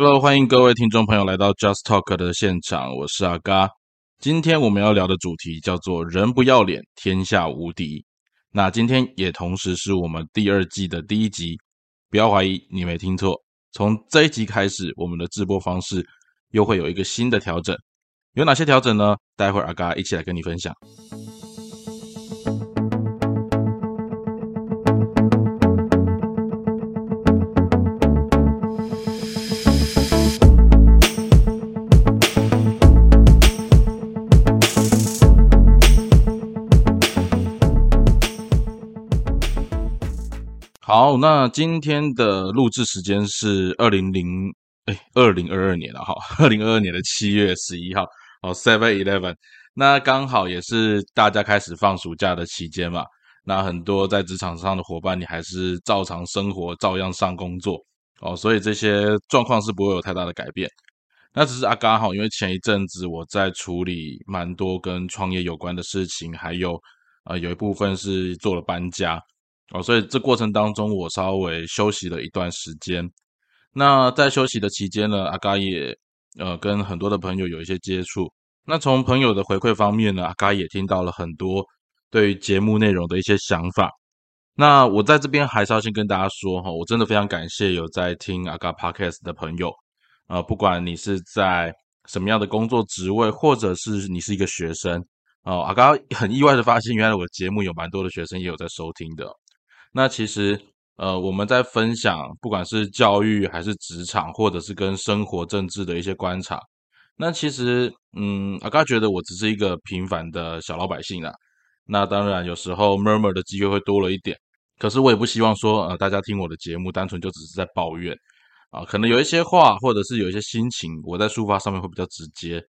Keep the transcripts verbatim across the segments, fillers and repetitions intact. Hello， 欢迎各位听众朋友来到 Just Talk 的现场，我是阿嘎。今天我们要聊的主题叫做人不要脸，天下无敌。那今天也同时是我们第二季的第一集，不要怀疑，你没听错。从这一集开始，我们的直播方式又会有一个新的调整。有哪些调整呢？待会儿阿嘎一起来跟你分享。好，那今天的录制时间是二零二二年了哈，二零二二年的七月十一号，好 ,七 十一， 那刚好也是大家开始放暑假的期间嘛，那很多在职场上的伙伴你还是照常生活，照样上工作哦，所以这些状况是不会有太大的改变。那只是阿嘎好，因为前一阵子我在处理蛮多跟创业有关的事情，还有呃有一部分是做了搬家。哦，所以这过程当中我稍微休息了一段时间。那在休息的期间呢，阿嘎也呃跟很多的朋友有一些接触。那从朋友的回馈方面呢，阿嘎也听到了很多对于节目内容的一些想法。那我在这边还是要先跟大家说齁，我真的非常感谢有在听阿嘎 Podcast 的朋友。呃不管你是在什么样的工作职位，或者是你是一个学生。呃阿嘎很意外的发现，原来我的节目有蛮多的学生也有在收听的。那其实呃我们在分享不管是教育还是职场，或者是跟生活政治的一些观察，那其实嗯阿嘎觉得我只是一个平凡的小老百姓啦，那当然有时候 murmur 的机会会多了一点，可是我也不希望说呃大家听我的节目单纯就只是在抱怨啊、呃，可能有一些话或者是有一些心情我在抒发上面会比较直接，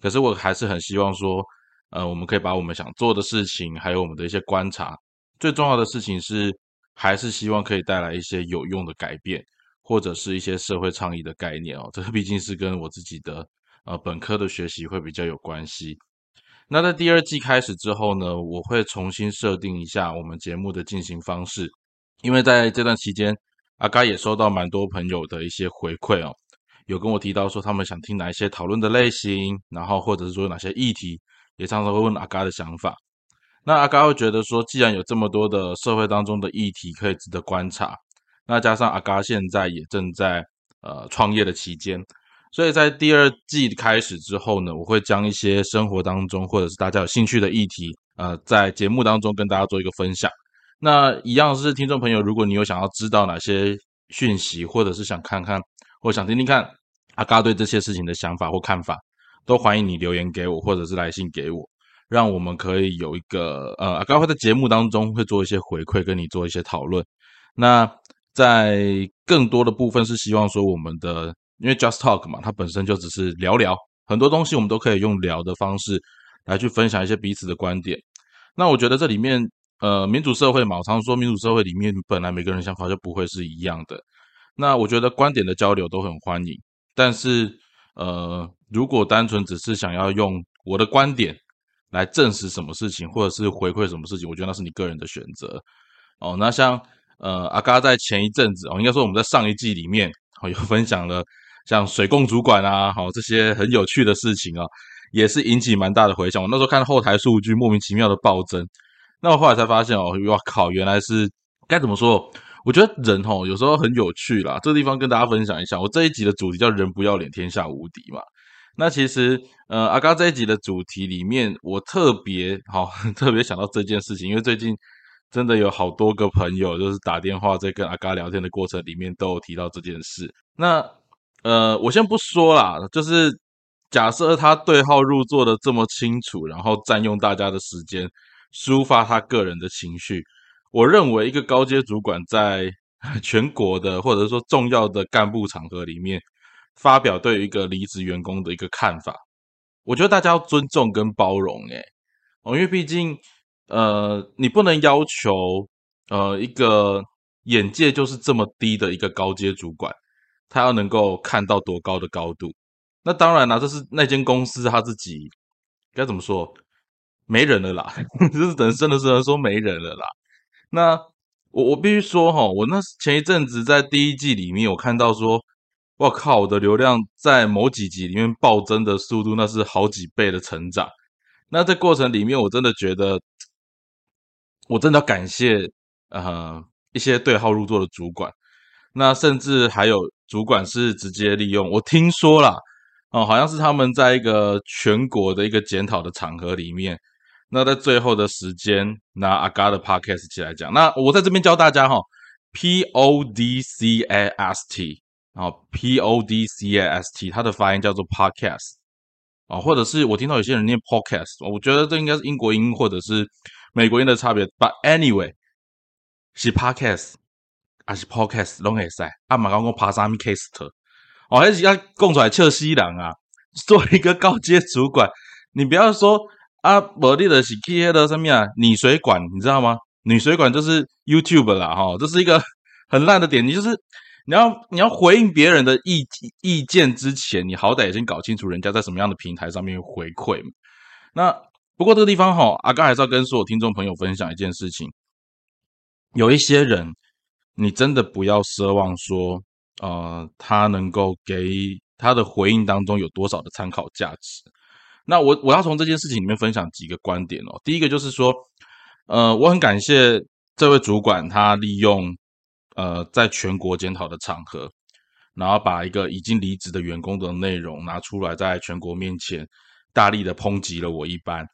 可是我还是很希望说呃我们可以把我们想做的事情还有我们的一些观察，最重要的事情是还是希望可以带来一些有用的改变，或者是一些社会倡议的概念哦。这毕竟是跟我自己的呃本科的学习会比较有关系。那在第二季开始之后呢，我会重新设定一下我们节目的进行方式，因为在这段期间阿嘎也收到蛮多朋友的一些回馈哦，有跟我提到说他们想听哪一些讨论的类型，然后或者是说哪些议题，也常常会问阿嘎的想法。那阿嘎会觉得说，既然有这么多的社会当中的议题可以值得观察，那加上阿嘎现在也正在呃创业的期间，所以在第二季开始之后呢，我会将一些生活当中或者是大家有兴趣的议题呃在节目当中跟大家做一个分享。那一样是听众朋友，如果你有想要知道哪些讯息，或者是想看看或想听听看阿嘎对这些事情的想法或看法，都欢迎你留言给我，或者是来信给我，让我们可以有一个呃，阿嘎会在节目当中会做一些回馈，跟你做一些讨论。那在更多的部分是希望说我们的，因为 Just Talk 嘛，它本身就只是聊聊，很多东西我们都可以用聊的方式来去分享一些彼此的观点。那我觉得这里面呃，民主社会嘛，我常说民主社会里面本来每个人想法就不会是一样的。那我觉得观点的交流都很欢迎，但是呃，如果单纯只是想要用我的观点来证实什么事情，或者是回馈什么事情，我觉得那是你个人的选择哦。那像呃阿嘎在前一阵子哦，应该说我们在上一季里面哦有分享了像水供主管啊，好、哦、这些很有趣的事情啊、哦，也是引起蛮大的回响。我那时候看后台数据莫名其妙的暴增，那我后来才发现哦，哇靠，原来是该怎么说？我觉得人哦有时候很有趣啦，这个地方跟大家分享一下。我这一集的主题叫“人不要脸，天下无敌”嘛。那其实呃阿嘎这一集的主题里面，我特别好、哦、特别想到这件事情，因为最近真的有好多个朋友就是打电话在跟阿嘎聊天的过程里面都有提到这件事。那呃我先不说啦，就是假设他对号入座的这么清楚，然后占用大家的时间抒发他个人的情绪，我认为一个高阶主管在全国的或者说重要的干部场合里面发表对于一个离职员工的一个看法，我觉得大家要尊重跟包容诶、欸哦、因为毕竟呃，你不能要求呃一个眼界就是这么低的一个高阶主管，他要能够看到多高的高度。那当然啦，这是那间公司他自己该怎么说，没人了啦，就是等真的是说没人了啦。那我我必须说齁，我那前一阵子在第一季里面我看到说哇靠，我的流量在某几集里面暴增的速度那是好几倍的成长。那这过程里面我真的觉得我真的要感谢呃一些对号入座的主管，那甚至还有主管是直接利用，我听说啦、哦、好像是他们在一个全国的一个检讨的场合里面，那在最后的时间拿阿嘎的 podcast 起来讲。那我在这边教大家、哦、P O D C A S T、哦、P O D C A S T 它的发音叫做 podcast、哦、或者是我听到有些人念 podcast， 我觉得这应该是英国音或者是美国音的差别， but anyway 是 podcast还是 podcast 都可以，啊也说打什么 cast、哦、那是要说出来笑死人啊。做一个高阶主管，你不要说啊，不然你就是去那个什么啊女水管，你知道吗？女水管就是 YouTube 啦、哦、这是一个很烂的点，你就是你要你要回应别人的 意, 意见之前，你好歹已经搞清楚人家在什么样的平台上面回馈。那不过这个地方、哦、阿嘎还是要跟所有听众朋友分享一件事情，有一些人你真的不要奢望说呃，他能够给他的回应当中有多少的参考价值。那我我要从这件事情里面分享几个观点哦。第一个就是说呃，我很感谢这位主管，他利用呃在全国检讨的场合，然后把一个已经离职的员工的内容拿出来，在全国面前大力的抨击了我一番。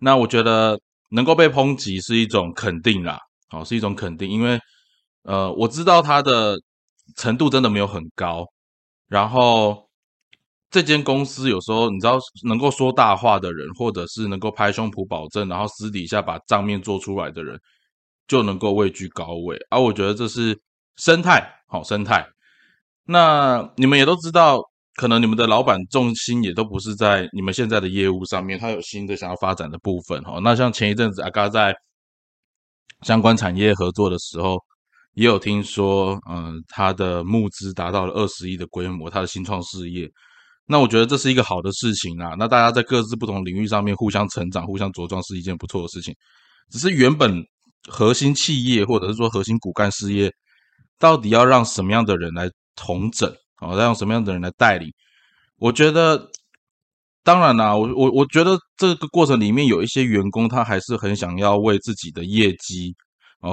那我觉得能够被抨击是一种肯定啦、哦、是一种肯定，因为呃，我知道他的程度真的没有很高，然后这间公司有时候你知道能够说大话的人，或者是能够拍胸脯保证然后私底下把账面做出来的人，就能够位居高位啊。我觉得这是生态，好、哦、生态。那你们也都知道，可能你们的老板重心也都不是在你们现在的业务上面，他有新的想要发展的部分、哦、那像前一阵子阿嘎在相关产业合作的时候，也有听说呃，他的募资达到了二十亿的规模，他的新创事业。那我觉得这是一个好的事情啦、啊、那大家在各自不同领域上面互相成长互相茁壮是一件不错的事情。只是原本核心企业或者是说核心骨干事业到底要让什么样的人来统整、哦、要让什么样的人来带领，我觉得当然啦、啊、我我我觉得这个过程里面有一些员工他还是很想要为自己的业绩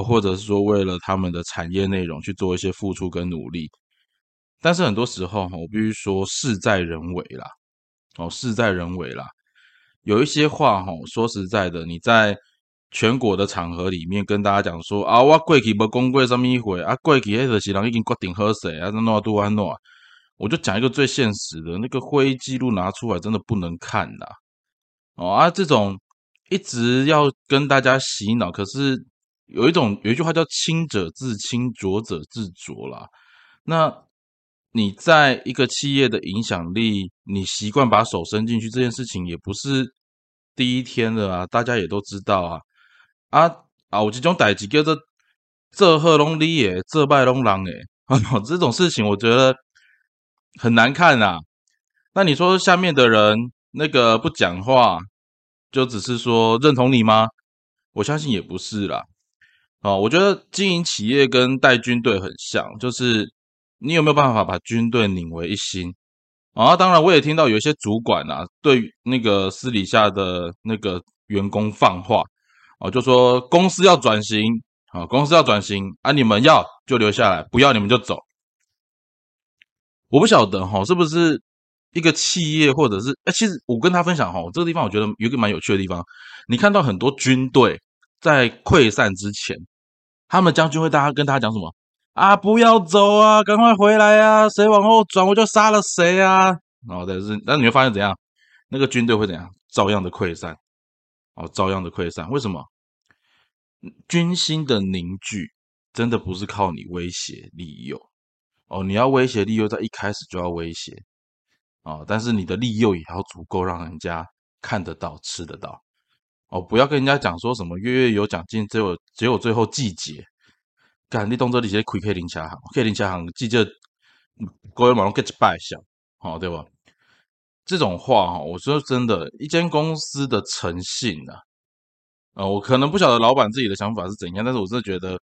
或者是说为了他们的产业内容去做一些付出跟努力，但是很多时候我必须说事在人为啦、哦、事在人为啦。有一些话说实在的，你在全国的场合里面跟大家讲说啊，我过去没说过什么话啊，过去那就是人已经决定好势啊，怎么就怎么，我就讲一个最现实的，那个会议记录拿出来真的不能看啦、哦、啊，这种一直要跟大家洗脑，可是有一种有一句话叫清者自清浊者自浊啦。那你在一个企业的影响力，你习惯把手伸进去这件事情也不是第一天了啊，大家也都知道啊。啊啊，有这种事情叫做做好都你的，做坏都人的、哦、这种事情我觉得很难看啊。那你说下面的人那个不讲话就只是说认同你吗？我相信也不是啦。哦、我觉得经营企业跟带军队很像，就是你有没有办法把军队拧为一心、哦、当然我也听到有一些主管啊，对那个私底下的那个员工放话、哦、就说公司要转型、哦、公司要转型啊，你们要就留下来，不要你们就走。我不晓得、哦、是不是一个企业或者是、欸、其实我跟他分享、哦、这个地方我觉得有一个蛮有趣的地方，你看到很多军队在溃散之前，他们将军会大家跟他讲什么啊？不要走啊，赶快回来啊！谁往后转，我就杀了谁啊！然后但是，但你会发现怎样？那个军队会怎样？照样的溃散，哦，照样的溃散。为什么？军心的凝聚真的不是靠你威胁利诱哦，你要威胁利诱，在一开始就要威胁哦，但是你的利诱也要足够让人家看得到、吃得到。哦，不要跟人家讲说什么月月有奖金，只有只有最后季节，干你动作你直接开客零车行，客零车行季节各位马龙给一百小，好、哦、对吧？这种话哈、哦，我说真的，一间公司的诚信啊，呃，我可能不晓得老板自己的想法是怎样，但是我真的觉得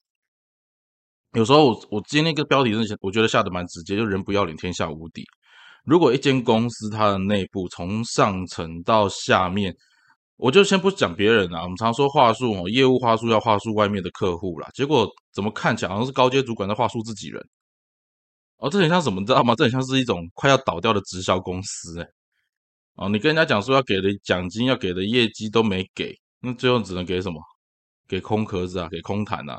有时候 我, 我今天那个标题我觉得下得蛮直接，就人不要脸天下无敌。如果一间公司它的内部从上层到下面，我就先不讲别人啦，我们常说话术、哦、业务话术要话术外面的客户啦，结果怎么看起来好像是高阶主管在话术自己人哦，这很像什么你知道吗？这很像是一种快要倒掉的直销公司、欸哦、你跟人家讲说要给的奖金要给的业绩都没给，那最后只能给什么？给空壳子啊，给空谈啊。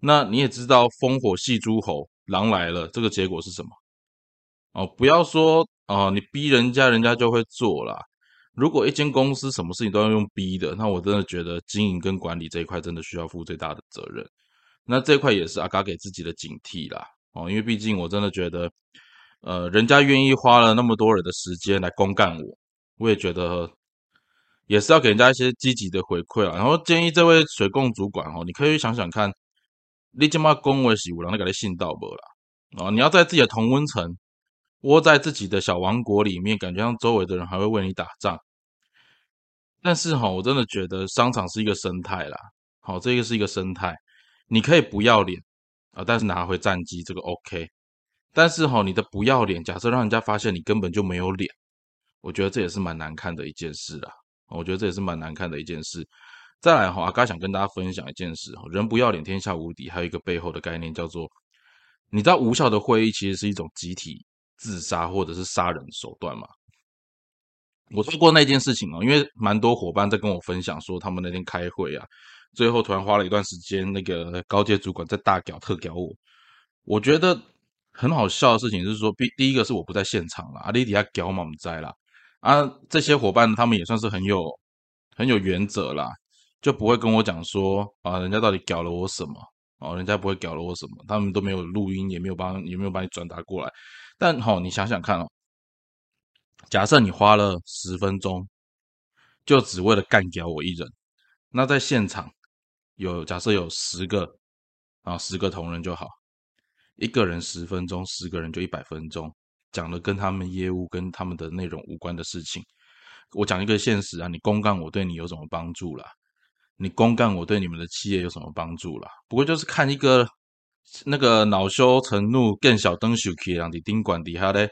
那你也知道烽火戏诸侯，狼来了，这个结果是什么哦？不要说哦，你逼人家人家就会做啦。如果一间公司什么事情都要用逼的，那我真的觉得经营跟管理这一块真的需要负最大的责任。那这一块也是阿嘎给自己的警惕啦哦，因为毕竟我真的觉得呃，人家愿意花了那么多人的时间来公干我，我也觉得也是要给人家一些积极的回馈啦。然后建议这位水供主管、哦、你可以想想看，你现在讲的是有人在给你信道没啦、哦、你要在自己的同温层，窝在自己的小王国里面，感觉像周围的人还会为你打仗。但是、哦、我真的觉得商场是一个生态啦、哦、这个是一个生态，你可以不要脸、哦、但是拿回战绩，这个 OK。但是、哦、你的不要脸，假设让人家发现你根本就没有脸，我觉得这也是蛮难看的一件事啦。我觉得这也是蛮难看的一件事。再来、哦、阿嘎想跟大家分享一件事，人不要脸天下无敌还有一个背后的概念叫做，你知道无效的会议其实是一种集体自杀或者是杀人手段吗？我做过那件事情、哦、因为蛮多伙伴在跟我分享说他们那天开会啊，最后突然花了一段时间，那个高阶主管在大屌特屌我。我觉得很好笑的事情是说，第一个是我不在现场啦，啊你底下屌嘛不在啦，啊这些伙伴他们也算是很有很有原则啦，就不会跟我讲说啊人家到底屌了我什么哦，人家不会屌了我什么，他们都没有录音，也没有帮也没有帮你转达过来。但齁、哦、你想想看哦，假设你花了十分钟就只为了干屌我一人，那在现场有假设有十个啊十个同仁就好，一个人十分钟，十个人就一百分钟，讲了跟他们业务跟他们的内容无关的事情。我讲一个现实啊，你公干我对你有什么帮助啦？你公干我对你们的企业有什么帮助啦？不过就是看一个那个恼羞成怒更小灯受气的人在顶管底下咧，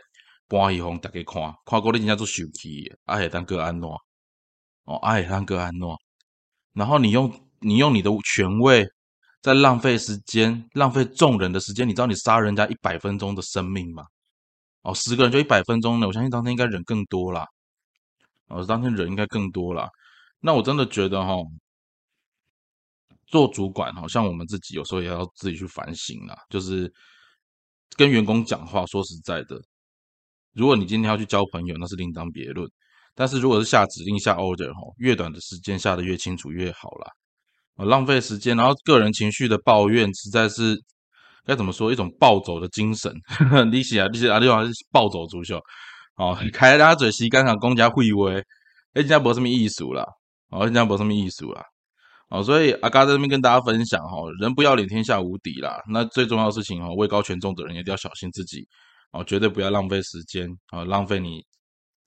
搬去给大家看，看过你真的很受气的，啊会当个安怎？哦，啊会当个安怎？然后你用你用你的权位在浪费时间，浪费众人的时间，你知道你杀人家一百分钟的生命吗？哦，十个人就一百分钟了，我相信当天应该人更多啦。哦，当天人应该更多啦。那我真的觉得齁，做主管好像我们自己有时候也要自己去反省啦。就是跟员工讲话，说实在的，如果你今天要去交朋友，那是另当别论。但是如果是下指令下 order 齁，越短的时间下的越清楚越好啦。哦，浪费时间，然后个人情绪的抱怨，实在是。该怎么说，一种暴走的精神。你是啊，你是啊，你好像是暴走足球。哦，开拉嘴西干场公家会威，哎，人家没什么意思啦。哦，人家没什么意思啦。哦，所以阿嘎在这边跟大家分享齁、哦，人不要脸天下无敌啦。那最重要的事情齁、哦，位高权重的人一定要小心自己。哦，绝对不要浪费时间，哦，浪费你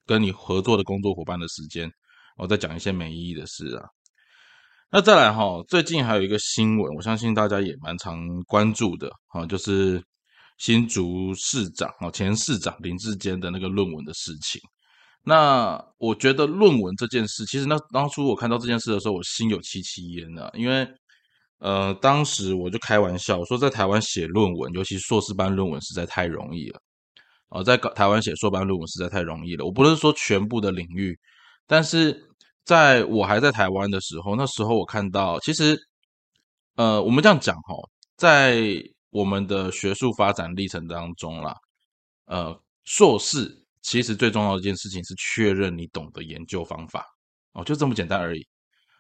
跟你合作的工作伙伴的时间。哦，再讲一些没意义的事啊。那再来齁，最近还有一个新闻，我相信大家也蛮常关注的齁，就是新竹市长齁，前市长林志坚的那个论文的事情。那我觉得论文这件事，其实那当初我看到这件事的时候，我心有戚戚焉啊，因为呃当时我就开玩笑，我说在台湾写论文，尤其硕士班论文实在太容易了。呃在台湾写硕班论文实在太容易了。我不是说全部的领域，但是在我还在台湾的时候，那时候我看到，其实，呃，我们这样讲哈，在我们的学术发展历程当中啦，呃，硕士其实最重要的一件事情是确认你懂得研究方法哦，就这么简单而已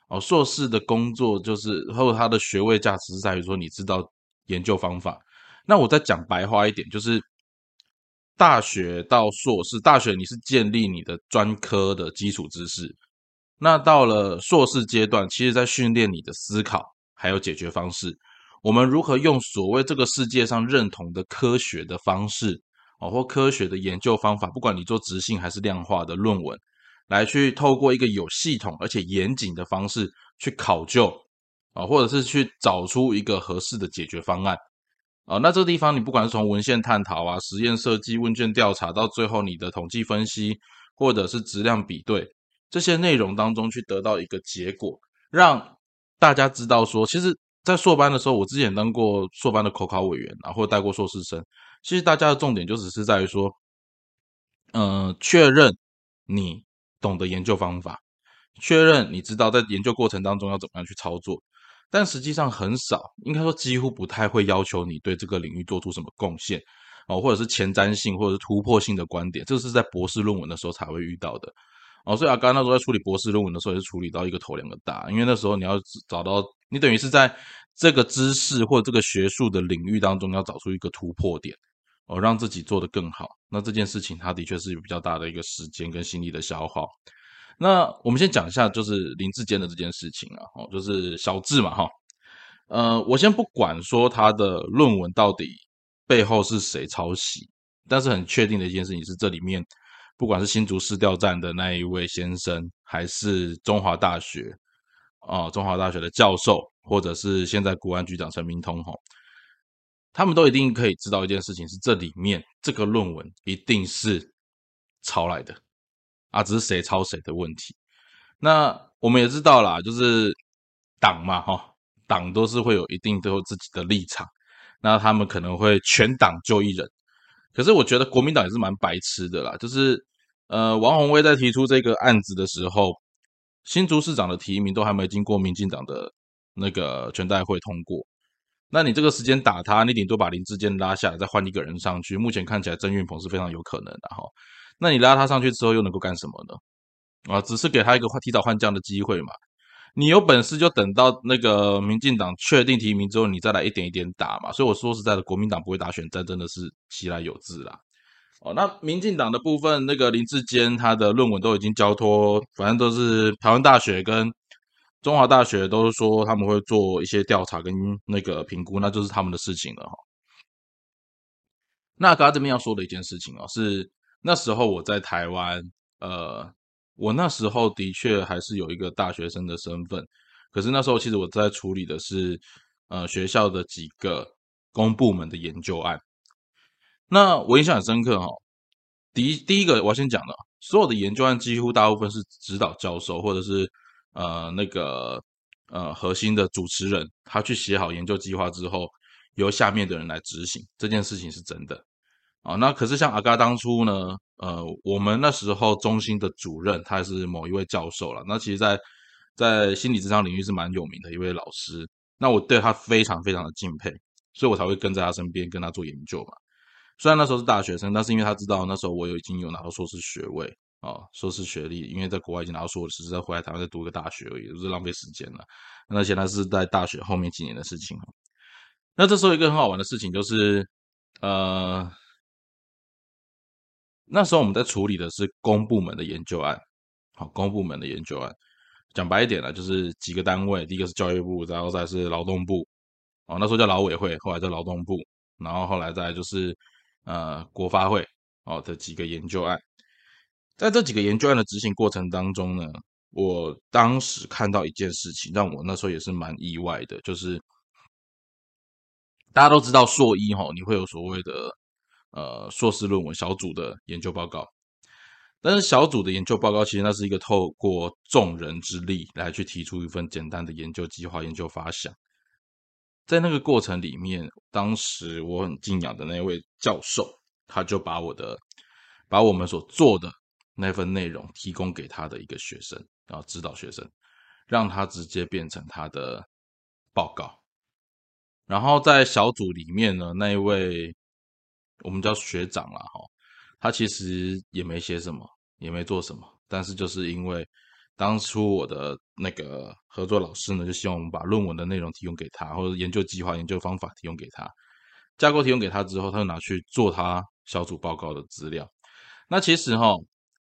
哦。硕士的工作就是，或者他的学位价值是在于说你知道研究方法。那我再讲白话一点，就是大学到硕士，大学你是建立你的专科的基础知识。那到了硕士阶段，其实在训练你的思考还有解决方式，我们如何用所谓这个世界上认同的科学的方式、哦、或科学的研究方法，不管你做质性还是量化的论文，来去透过一个有系统而且严谨的方式去考究、哦、或者是去找出一个合适的解决方案、呃、那这个地方你不管是从文献探讨啊、实验设计、问卷调查，到最后你的统计分析或者是质量比对，这些内容当中去得到一个结果，让大家知道说，其实在硕班的时候，我之前当过硕班的口考委员啊，或者带过硕士生，其实大家的重点就只是在于说，呃，确认你懂得研究方法，确认你知道在研究过程当中要怎么样去操作，但实际上很少，应该说几乎不太会要求你对这个领域做出什么贡献、哦、或者是前瞻性或者是突破性的观点，这是在博士论文的时候才会遇到的、哦、所以阿甘那时候在处理博士论文的时候也是处理到一个头两个大，因为那时候你要找到，你等于是在这个知识或这个学术的领域当中要找出一个突破点、哦、让自己做得更好，那这件事情它的确是有比较大的一个时间跟心力的消耗。那我们先讲一下就是林志坚的这件事情啊，就是小志嘛哈，呃，我先不管说他的论文到底背后是谁抄袭，但是很确定的一件事情是，这里面不管是新竹市调站的那一位先生，还是中华大学啊、呃，中华大学的教授，或者是现在国安局长陈明通吼，他们都一定可以知道一件事情是，这里面这个论文一定是抄来的。啊，只是谁抄谁的问题。那我们也知道啦，就是党嘛，齁，党都是会有一定都有自己的立场，那他们可能会全党就一人。可是我觉得国民党也是蛮白痴的啦，就是呃，王宏威在提出这个案子的时候，新竹市长的提名都还没经过民进党的那个全代会通过。那你这个时间打他，你顶多把林志坚拉下来，再换一个人上去。目前看起来曾运鹏是非常有可能的齁。那你拉他上去之后又能够干什么呢？啊，只是给他一个提早换将的机会嘛。你有本事就等到那个民进党确定提名之后，你再来一点一点打嘛。所以我说实在的，国民党不会打选战真的是其来有自啦。哦，那民进党的部分，那个林志坚他的论文都已经交托，反正都是台湾大学跟中华大学都是说他们会做一些调查跟那个评估，那就是他们的事情了哈。那刚才这边要说的一件事情哦是。那时候我在台湾，呃，我那时候的确还是有一个大学生的身份，可是那时候其实我在处理的是，呃，学校的几个公部门的研究案。那我印象很深刻齁，第一第一个我先讲的，所有的研究案几乎大部分是指导教授或者是呃那个呃核心的主持人，他去写好研究计划之后，由下面的人来执行，这件事情是真的。啊、哦，那可是像阿嘎当初呢，呃，我们那时候中心的主任他是某一位教授啦，那其实在在心理咨商领域是蛮有名的一位老师，那我对他非常非常的敬佩，所以我才会跟在他身边跟他做研究嘛。虽然那时候是大学生，但是因为他知道那时候我有已经有拿到硕士学位啊、哦，硕士学历，因为在国外已经拿到硕士，再回来台湾再读个大学而已，就是浪费时间了。那现在是在大学后面几年的事情。那这时候一个很好玩的事情就是，呃。那时候我们在处理的是公部门的研究案，好，公部门的研究案，讲白一点呢，就是几个单位，第一个是教育部，然后再是劳动部，哦，那时候叫劳委会，后来叫劳动部，然后后来再就是呃国发会哦的几个研究案，在这几个研究案的执行过程当中呢，我当时看到一件事情，让我那时候也是蛮意外的，就是大家都知道硕一吼，你会有所谓的。呃，硕士论文小组的研究报告，但是小组的研究报告其实那是一个透过众人之力来去提出一份简单的研究计划、研究发想。在那个过程里面，当时我很敬仰的那位教授，他就把我的把我们所做的那份内容提供给他的一个学生，然后指导学生，让他直接变成他的报告。然后在小组里面呢，那一位。我们叫学长啦，齁，他其实也没写什么，也没做什么，但是就是因为当初我的那个合作老师呢，就希望我们把论文的内容提供给他，或者研究计划、研究方法提供给他，架构提供给他之后，他就拿去做他小组报告的资料。那其实齁，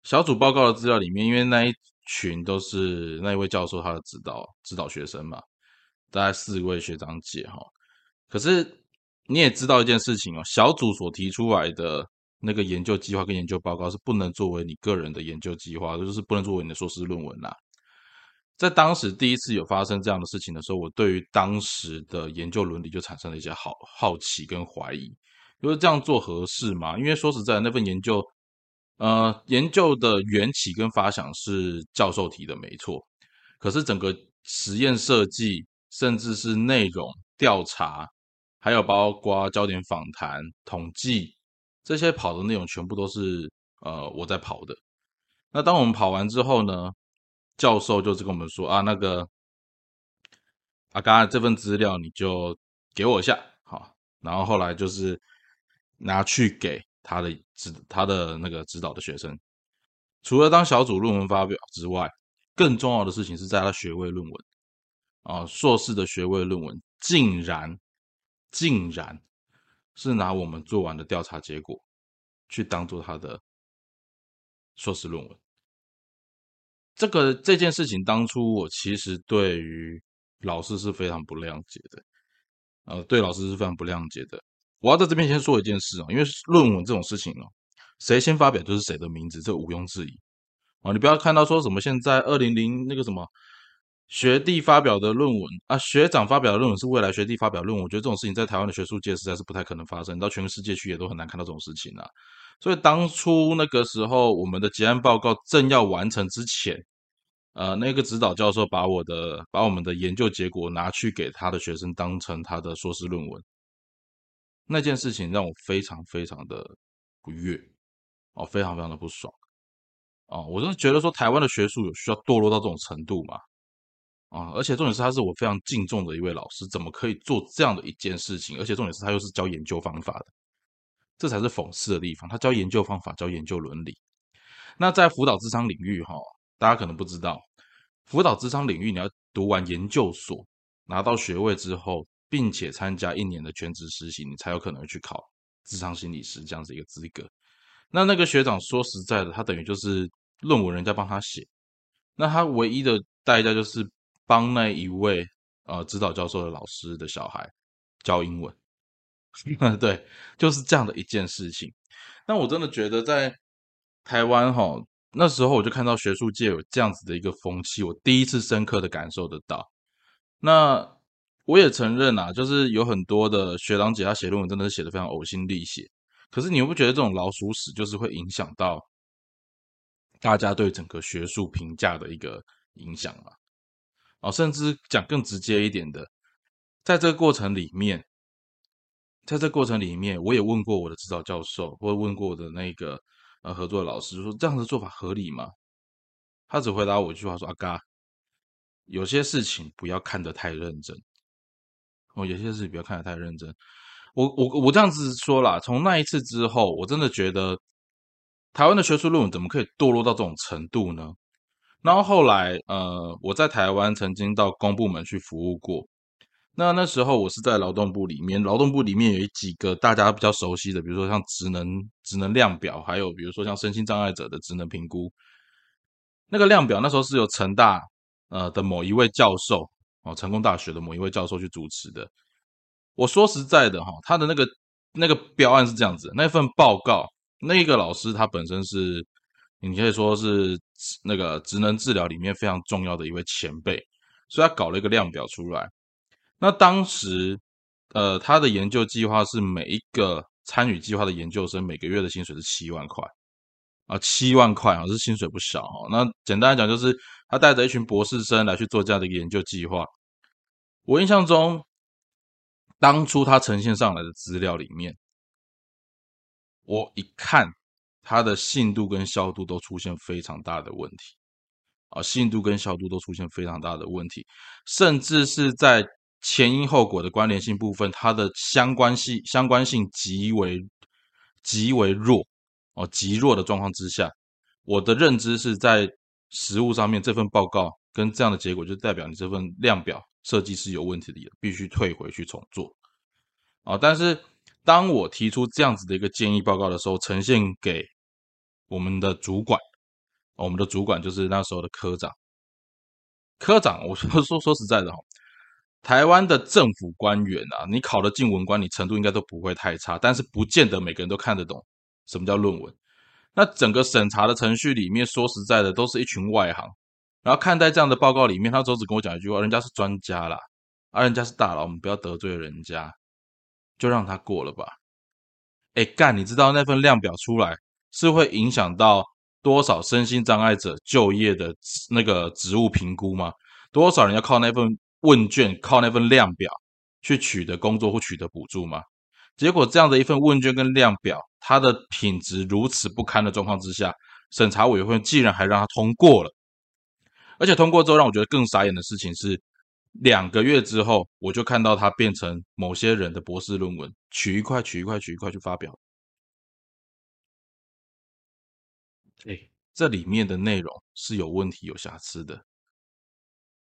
小组报告的资料里面，因为那一群都是那一位教授他的指导指导学生嘛，大概四位学长姐齁，可是。你也知道一件事情哦，小组所提出来的那个研究计划跟研究报告是不能作为你个人的研究计划，就是不能作为你的硕士论文啦、啊。在当时第一次有发生这样的事情的时候，我对于当时的研究伦理就产生了一些 好, 好奇跟怀疑，就是这样做合适吗？因为说实在，那份研究呃，研究的缘起跟发想是教授提的没错，可是整个实验设计甚至是内容调查还有包括焦点访谈统计这些跑的内容全部都是呃我在跑的。那当我们跑完之后呢，教授就是跟我们说啊，那个啊，刚才这份资料你就给我一下好，然后后来就是拿去给他的他的那个指导的学生。除了当小组论文发表之外，更重要的事情是在他学位论文啊，硕士的学位论文竟然竟然是拿我们做完的调查结果去当做他的硕士论文。这个这件事情当初我其实对于老师是非常不谅解的，呃，对老师是非常不谅解的。我要在这边先说一件事哦，因为论文这种事情哦，谁先发表就是谁的名字，这毋庸置疑哦。你不要看到说什么现在二零零那个什么学弟发表的论文啊，学长发表的论文是未来学弟发表论文，我觉得这种事情在台湾的学术界实在是不太可能发生，到全世界去也都很难看到这种事情啊。所以当初那个时候我们的结案报告正要完成之前，呃，那个指导教授把我的把我们的研究结果拿去给他的学生当成他的硕士论文，那件事情让我非常非常的不悦哦，非常非常的不爽哦。我真的觉得说台湾的学术有需要堕落到这种程度吗？啊，而且重点是他是我非常敬重的一位老师，怎么可以做这样的一件事情？而且重点是他又是教研究方法的，这才是讽刺的地方。他教研究方法，教研究伦理。那在辅导咨商领域齁，大家可能不知道，辅导咨商领域你要读完研究所，拿到学位之后，并且参加一年的全职实习，你才有可能去考咨商心理师这样子一个资格。那那个学长说实在的，他等于就是论文人家帮他写，那他唯一的代价就是帮那一位呃指导教授的老师的小孩教英文对，就是这样的一件事情。那我真的觉得在台湾齁，那时候我就看到学术界有这样子的一个风气，我第一次深刻的感受得到。那我也承认啊，就是有很多的学长姐他写论文真的是写得非常呕心沥血，可是你又不觉得这种老鼠屎就是会影响到大家对整个学术评价的一个影响吗？哦，甚至讲更直接一点的，在这个过程里面在这个过程里面我也问过我的指导教授，或问过我的那个呃合作的老师，说这样的做法合理吗？他只回答我一句话说，阿嘎，有些事情不要看得太认真哦，有些事情不要看得太认真。我我我这样子说啦，从那一次之后，我真的觉得台湾的学术论文怎么可以堕落到这种程度呢？然后后来呃，我在台湾曾经到公部门去服务过，那那时候我是在劳动部里面，劳动部里面有几个大家比较熟悉的，比如说像职能职能量表，还有比如说像身心障碍者的职能评估。那个量表那时候是由成大呃的某一位教授哦，成功大学的某一位教授去主持的。我说实在的哈，他的那个那个标案是这样子，那份报告，那个老师他本身是，你可以说是那个职能治疗里面非常重要的一位前辈，所以他搞了一个量表出来。那当时呃，他的研究计划是每一个参与计划的研究生每个月的薪水是七万块啊，七万块啊，是薪水不小哦。那简单来讲就是他带着一群博士生来去做这样的一个研究计划。我印象中当初他呈现上来的资料里面，我一看它的信度跟效度都出现非常大的问题啊，信度跟效度都出现非常大的问题，甚至是在前因后果的关联性部分，它的相关性相关性极为极为弱哦，极弱的状况之下，我的认知是在实务上面，这份报告跟这样的结果就代表你这份量表设计是有问题的，必须退回去重做啊。但是当我提出这样子的一个建议报告的时候，呈现给我们的主管，我们的主管就是那时候的科长。科长，我说说说实在的哈，台湾的政府官员啊，你考得进文官，你程度应该都不会太差，但是不见得每个人都看得懂什么叫论文。那整个审查的程序里面，说实在的，都是一群外行，然后看待这样的报告里面，他总只跟我讲一句话，人家是专家啦，啊，人家是大佬，我们不要得罪人家，就让他过了吧。哎干，你知道那份量表出来是会影响到多少身心障碍者就业的那个职务评估吗？多少人要靠那份问卷，靠那份量表去取得工作或取得补助吗？结果这样的一份问卷跟量表，它的品质如此不堪的状况之下，审查委员会竟然还让它通过了。而且通过之后让我觉得更傻眼的事情是，两个月之后我就看到它变成某些人的博士论文，取一块取一块取一块去发表。哎，这里面的内容是有问题有瑕疵的，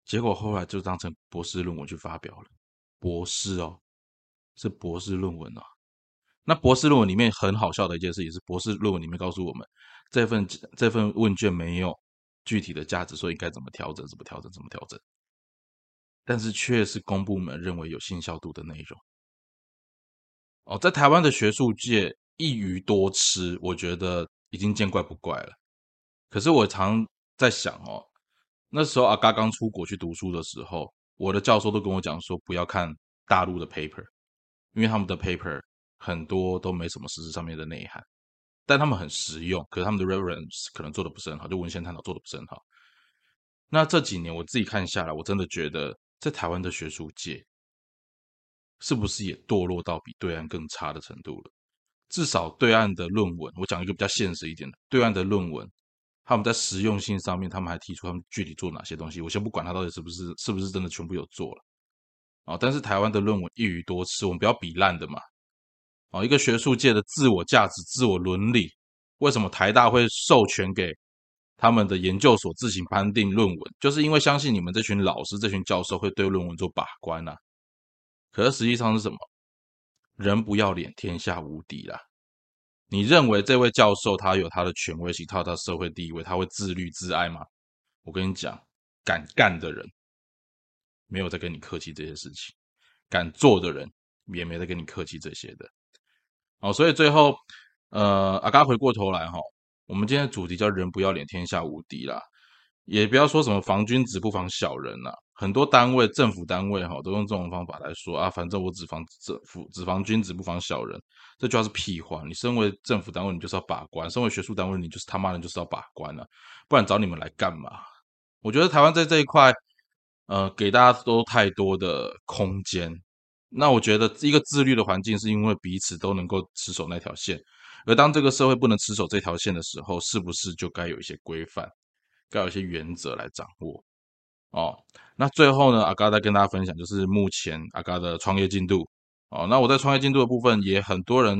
结果后来就当成博士论文去发表了。博士哦，是博士论文哦。那博士论文里面很好笑的一件事情是，博士论文里面告诉我们这份这份问卷没有具体的价值，所以应该怎么调整怎么调整怎么调整，但是却是公部门认为有信效度的内容哦。在台湾的学术界一鱼多吃，我觉得已经见怪不怪了。可是我常在想哦，那时候阿嘎刚出国去读书的时候，我的教授都跟我讲说不要看大陆的 paper， 因为他们的 paper 很多都没什么实质上面的内涵，但他们很实用，可是他们的 reference 可能做的不是很好，就文献探讨做的不是很好。那这几年我自己看下来，我真的觉得在台湾的学术界是不是也堕落到比对岸更差的程度了？至少对岸的论文，我讲一个比较现实一点的，对岸的论文他们在实用性上面，他们还提出他们具体做哪些东西，我先不管他到底是不是是不是真的全部有做了、哦、但是台湾的论文一鱼多吃，我们不要比烂的嘛、哦、一个学术界的自我价值自我伦理，为什么台大会授权给他们的研究所自行判定论文，就是因为相信你们这群老师这群教授会对论文做把关啊。可是实际上是什么？人不要脸天下无敌啦。你认为这位教授他有他的权威性，他有他的社会地位，他会自律自爱吗？我跟你讲，敢干的人没有在跟你客气这些事情，敢做的人也没在跟你客气这些的、哦、所以最后呃，阿嘎回过头来、哦、我们今天的主题叫人不要脸天下无敌啦，也不要说什么防君子不防小人啦、啊、很多单位政府单位、哦、都用这种方法来说啊，反正我只防政府只防君子不防小人，这句话是屁话。你身为政府单位你就是要把关，身为学术单位你就是他妈的就是要把关啊，不然找你们来干嘛？我觉得台湾在这一块呃，给大家都太多的空间。那我觉得一个自律的环境是因为彼此都能够持守那条线，而当这个社会不能持守这条线的时候，是不是就该有一些规范，该有一些原则来掌握哦。那最后呢，阿嘎再跟大家分享就是目前阿嘎的创业进度哦。那我在创业进度的部分也很多人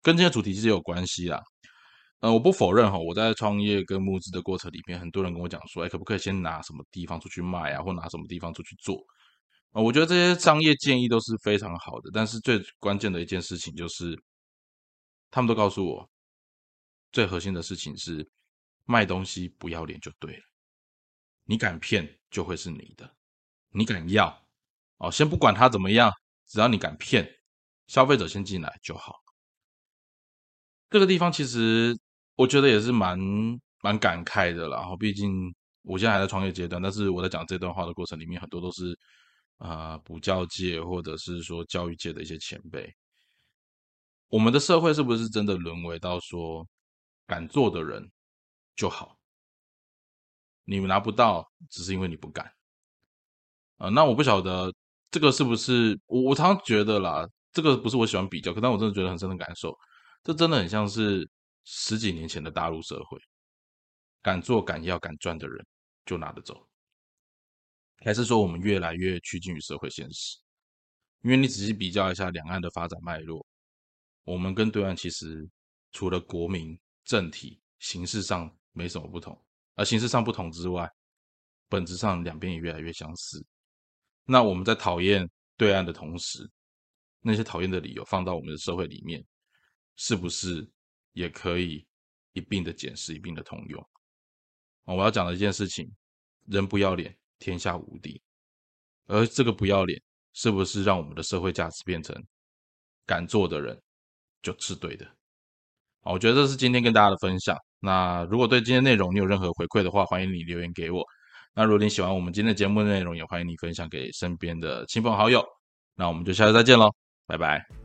跟今天的主题其实有关系啦。呃，我不否认、哦、我在创业跟募资的过程里面，很多人跟我讲说，哎，可不可以先拿什么地方出去卖啊，或拿什么地方出去做、呃、我觉得这些商业建议都是非常好的，但是最关键的一件事情就是他们都告诉我最核心的事情是卖东西不要脸就对了，你敢骗就会是你的，你敢要、哦、先不管他怎么样，只要你敢骗消费者先进来就好。这个地方其实我觉得也是蛮蛮感慨的啦，毕竟我现在还在创业阶段，但是我在讲这段话的过程里面，很多都是呃补教界或者是说教育界的一些前辈。我们的社会是不是真的沦为到说敢做的人就好，你拿不到只是因为你不敢、呃、那我不晓得这个是不是 我, 我常常觉得啦，这个不是我喜欢比较，可但我真的觉得很深的感受，这真的很像是十几年前的大陆社会，敢做敢要敢赚的人就拿得走，还是说我们越来越趋近于社会现实？因为你仔细比较一下两岸的发展脉络，我们跟对岸其实除了国民政体形式上没什么不同，而形式上不同之外，本质上两边也越来越相似。那我们在讨厌对岸的同时，那些讨厌的理由放到我们的社会里面，是不是也可以一并的检视，一并的通用、哦、我要讲的一件事情，人不要脸天下无敌，而这个不要脸是不是让我们的社会价值变成敢做的人就是对的、哦、我觉得这是今天跟大家的分享。那如果对今天内容你有任何回馈的话，欢迎你留言给我。那如果你喜欢我们今天的节目内容，也欢迎你分享给身边的亲朋好友。那我们就下次再见咯，拜拜。